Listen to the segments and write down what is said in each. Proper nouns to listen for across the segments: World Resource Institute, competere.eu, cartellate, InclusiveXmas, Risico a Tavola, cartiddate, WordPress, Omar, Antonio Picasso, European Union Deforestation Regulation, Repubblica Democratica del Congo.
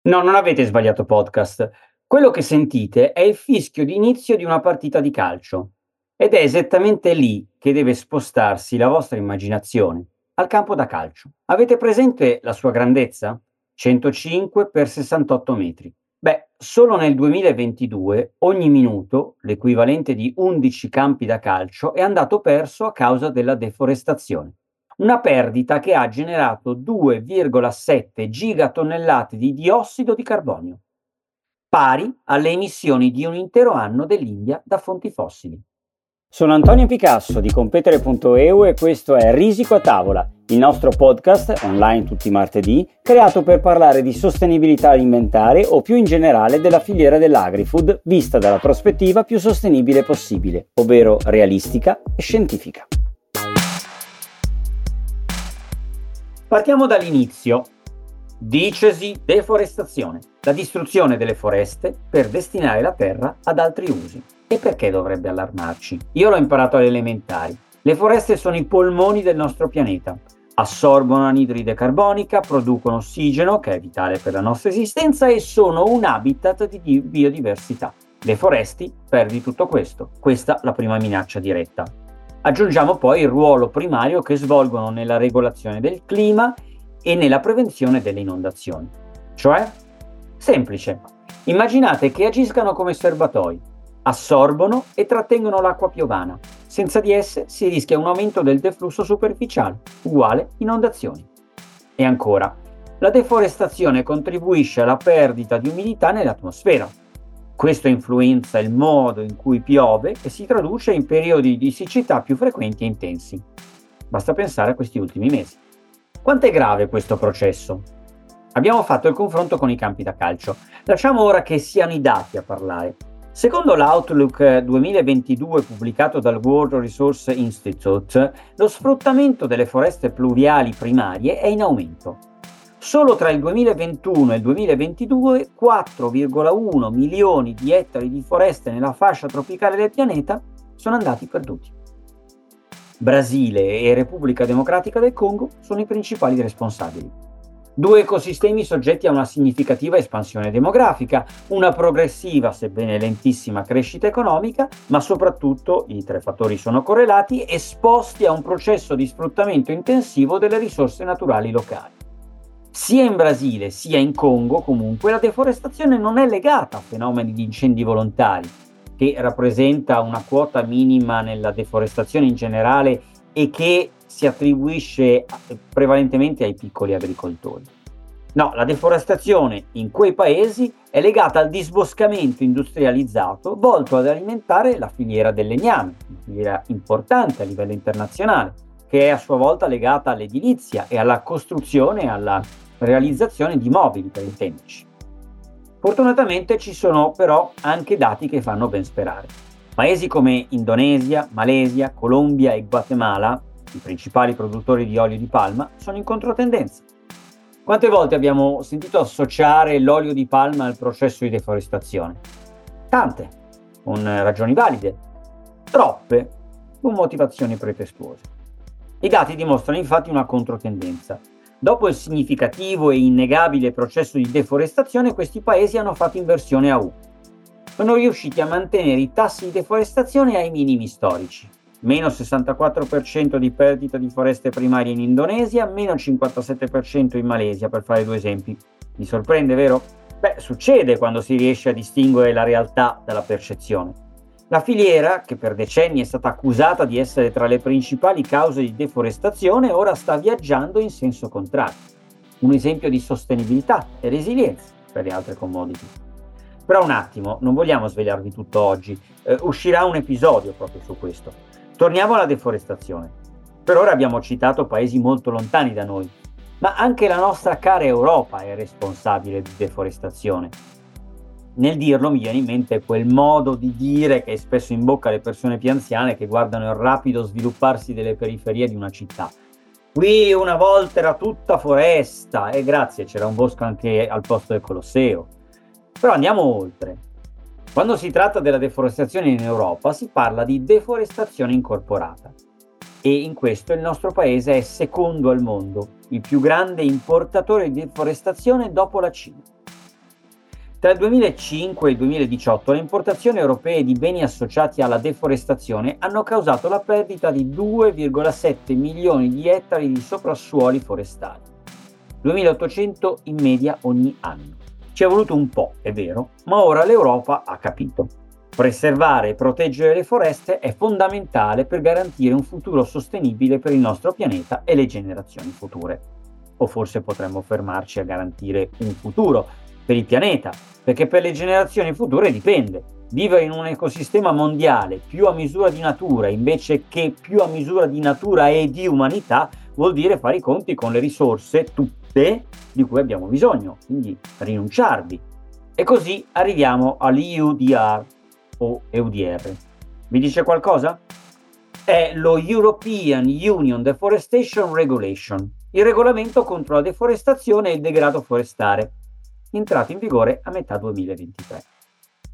No, non avete sbagliato podcast. Quello che sentite è il fischio di inizio di una partita di calcio. Ed è esattamente lì che deve spostarsi la vostra immaginazione, al campo da calcio. Avete presente la sua grandezza? 105 x 68 metri. Beh, solo nel 2022 ogni minuto, l'equivalente di 11 campi da calcio, è andato perso a causa della deforestazione. Una perdita che ha generato 2,7 gigatonnellate di diossido di carbonio, pari alle emissioni di un intero anno dell'India da fonti fossili. Sono Antonio Picasso di competere.eu e questo è Risico a Tavola, il nostro podcast online tutti i martedì, creato per parlare di sostenibilità alimentare o più in generale della filiera dell'agrifood vista dalla prospettiva più sostenibile possibile, ovvero realistica e scientifica. Partiamo dall'inizio. Dicesi deforestazione, la distruzione delle foreste per destinare la terra ad altri usi. E perché dovrebbe allarmarci? Io l'ho imparato alle elementari. Le foreste sono i polmoni del nostro pianeta. Assorbono anidride carbonica, producono ossigeno, che è vitale per la nostra esistenza, e sono un habitat di biodiversità. Deforesti, perdi tutto questo. Questa è la prima minaccia diretta. Aggiungiamo poi il ruolo primario che svolgono nella regolazione del clima e nella prevenzione delle inondazioni. Cioè? Semplice. Immaginate che agiscano come serbatoi, assorbono e trattengono l'acqua piovana. Senza di esse si rischia un aumento del deflusso superficiale, uguale inondazioni. E ancora, la deforestazione contribuisce alla perdita di umidità nell'atmosfera. Questo influenza il modo in cui piove e si traduce in periodi di siccità più frequenti e intensi. Basta pensare a questi ultimi mesi. Quanto è grave questo processo? Abbiamo fatto il confronto con i campi da calcio. Lasciamo ora che siano i dati a parlare. Secondo l'Outlook 2022 pubblicato dal World Resource Institute, lo sfruttamento delle foreste pluviali primarie è in aumento. Solo tra il 2021 e il 2022 4,1 milioni di ettari di foreste nella fascia tropicale del pianeta sono andati perduti. Brasile e Repubblica Democratica del Congo sono i principali responsabili. Due ecosistemi soggetti a una significativa espansione demografica, una progressiva sebbene lentissima crescita economica, ma soprattutto i tre fattori sono correlati, esposti a un processo di sfruttamento intensivo delle risorse naturali locali. Sia in Brasile sia in Congo, comunque, la deforestazione non è legata a fenomeni di incendi volontari, che rappresenta una quota minima nella deforestazione in generale e che si attribuisce prevalentemente ai piccoli agricoltori. No, la deforestazione in quei paesi è legata al disboscamento industrializzato volto ad alimentare la filiera del legname, una filiera importante a livello internazionale, che è a sua volta legata all'edilizia e alla costruzione e alla realizzazione di mobili, per intenderci. Fortunatamente ci sono però anche dati che fanno ben sperare. Paesi come Indonesia, Malesia, Colombia e Guatemala, i principali produttori di olio di palma, sono in controtendenza. Quante volte abbiamo sentito associare l'olio di palma al processo di deforestazione? Tante, con ragioni valide, troppe, con motivazioni pretestuose. I dati dimostrano infatti una controtendenza. Dopo il significativo e innegabile processo di deforestazione, questi paesi hanno fatto inversione a U. Sono riusciti a mantenere i tassi di deforestazione ai minimi storici. Meno 64% di perdita di foreste primarie in Indonesia, meno 57% in Malesia, per fare due esempi. Vi sorprende, vero? Beh, succede quando si riesce a distinguere la realtà dalla percezione. La filiera, che per decenni è stata accusata di essere tra le principali cause di deforestazione, ora sta viaggiando in senso contrario. Un esempio di sostenibilità e resilienza per le altre commodity. Però un attimo, non vogliamo svegliarvi tutto oggi. Uscirà un episodio proprio su questo. Torniamo alla deforestazione. Per ora abbiamo citato paesi molto lontani da noi, ma anche la nostra cara Europa è responsabile di deforestazione. Nel dirlo mi viene in mente quel modo di dire che è spesso in bocca alle persone più anziane che guardano il rapido svilupparsi delle periferie di una città. Qui una volta era tutta foresta, e grazie, c'era un bosco anche al posto del Colosseo. Però andiamo oltre. Quando si tratta della deforestazione in Europa si parla di deforestazione incorporata. E in questo il nostro paese è secondo al mondo, il più grande importatore di deforestazione dopo la Cina. Tra il 2005 e il 2018 le importazioni europee di beni associati alla deforestazione hanno causato la perdita di 2,7 milioni di ettari di soprassuoli forestali, 2.800 in media ogni anno. Ci è voluto un po', è vero, ma ora l'Europa ha capito. Preservare e proteggere le foreste è fondamentale per garantire un futuro sostenibile per il nostro pianeta e le generazioni future. O forse potremmo fermarci a garantire un futuro per il pianeta, perché per le generazioni future dipende. Vivere in un ecosistema mondiale più a misura di natura, invece che più a misura di natura e di umanità, vuol dire fare i conti con le risorse tutte di cui abbiamo bisogno, quindi rinunciarvi. E così arriviamo all'EUDR, o EUDR. Vi dice qualcosa? È lo European Union Deforestation Regulation, il regolamento contro la deforestazione e il degrado forestale, entrato in vigore a metà 2023.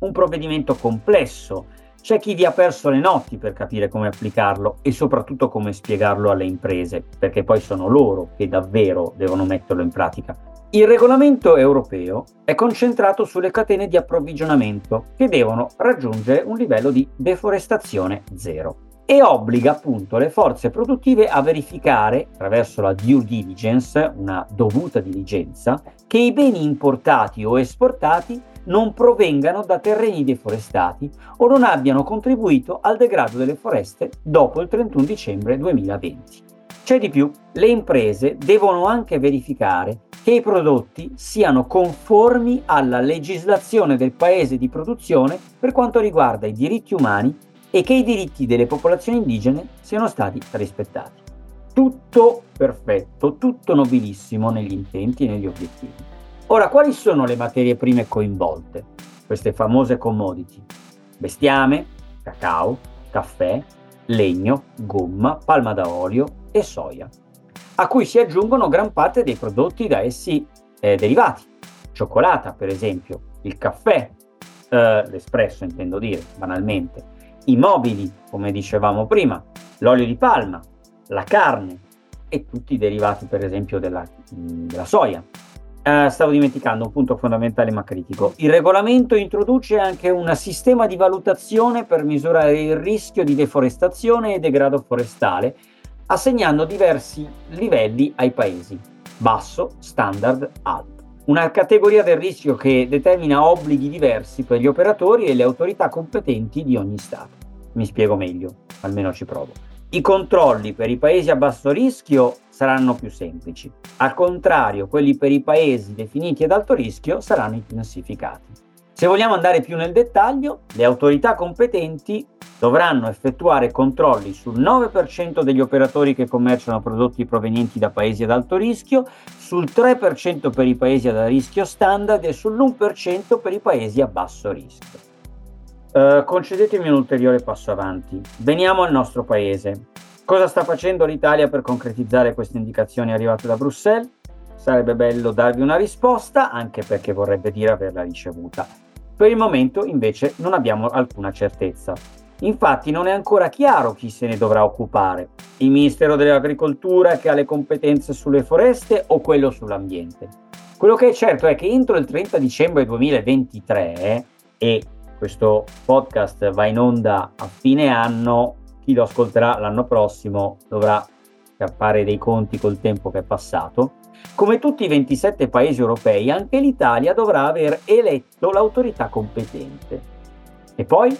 Un provvedimento complesso, c'è chi vi ha perso le notti per capire come applicarlo e soprattutto come spiegarlo alle imprese, perché poi sono loro che davvero devono metterlo in pratica. Il regolamento europeo è concentrato sulle catene di approvvigionamento che devono raggiungere un livello di deforestazione zero e obbliga appunto le forze produttive a verificare, attraverso la due diligence, una dovuta diligenza, che i beni importati o esportati non provengano da terreni deforestati o non abbiano contribuito al degrado delle foreste dopo il 31 dicembre 2020. C'è di più, le imprese devono anche verificare che i prodotti siano conformi alla legislazione del paese di produzione per quanto riguarda i diritti umani e che i diritti delle popolazioni indigene siano stati rispettati. Tutto perfetto, tutto nobilissimo negli intenti e negli obiettivi. Ora, quali sono le materie prime coinvolte? Queste famose commodity: bestiame, cacao, caffè, legno, gomma, palma da olio e soia, a cui si aggiungono gran parte dei prodotti da essi derivati. Cioccolata, per esempio, il caffè, l'espresso intendo dire, banalmente, i mobili, come dicevamo prima, l'olio di palma, la carne e tutti i derivati, per esempio, della soia. Stavo dimenticando un punto fondamentale ma critico. Il regolamento introduce anche un sistema di valutazione per misurare il rischio di deforestazione e degrado forestale, assegnando diversi livelli ai paesi: basso, standard, alto. Una categoria del rischio che determina obblighi diversi per gli operatori e le autorità competenti di ogni Stato. Mi spiego meglio, almeno ci provo. I controlli per i paesi a basso rischio saranno più semplici. Al contrario, quelli per i paesi definiti ad alto rischio saranno intensificati. Se vogliamo andare più nel dettaglio, le autorità competenti dovranno effettuare controlli sul 9% degli operatori che commerciano prodotti provenienti da paesi ad alto rischio, sul 3% per i paesi ad rischio standard e sull'1% per i paesi a basso rischio. Concedetemi un ulteriore passo avanti. Veniamo al nostro paese. Cosa sta facendo l'Italia per concretizzare queste indicazioni arrivate da Bruxelles? Sarebbe bello darvi una risposta, anche perché vorrebbe dire averla ricevuta. Per il momento, invece, non abbiamo alcuna certezza. Infatti non è ancora chiaro chi se ne dovrà occupare: il Ministero dell'Agricoltura, che ha le competenze sulle foreste, o quello sull'ambiente. Quello che è certo è che entro il 30 dicembre 2023, e questo podcast va in onda a fine anno, chi lo ascolterà l'anno prossimo dovrà scappare dei conti col tempo che è passato, come tutti i 27 paesi europei, anche l'Italia dovrà aver eletto l'autorità competente. E poi?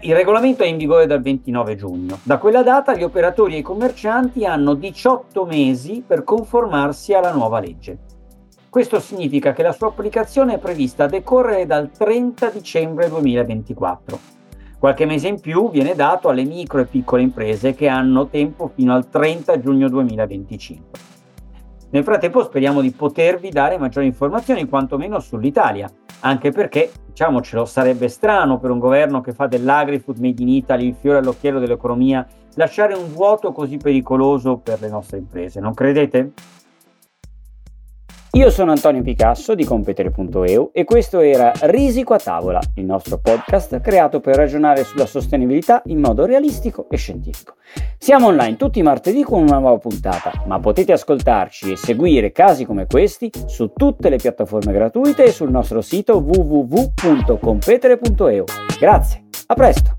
Il regolamento è in vigore dal 29 giugno. Da quella data gli operatori e i commercianti hanno 18 mesi per conformarsi alla nuova legge. Questo significa che la sua applicazione è prevista a decorrere dal 30 dicembre 2024. Qualche mese in più viene dato alle micro e piccole imprese, che hanno tempo fino al 30 giugno 2025. Nel frattempo speriamo di potervi dare maggiori informazioni, quantomeno sull'Italia, anche perché, diciamocelo, sarebbe strano per un governo che fa dell'agri-food made in Italy il fiore all'occhiello dell'economia lasciare un vuoto così pericoloso per le nostre imprese, non credete? Io sono Antonio Picasso di competere.eu e questo era Risico a Tavola, il nostro podcast creato per ragionare sulla sostenibilità in modo realistico e scientifico. Siamo online tutti i martedì con una nuova puntata, ma potete ascoltarci e seguire casi come questi su tutte le piattaforme gratuite e sul nostro sito www.competere.eu. Grazie, a presto!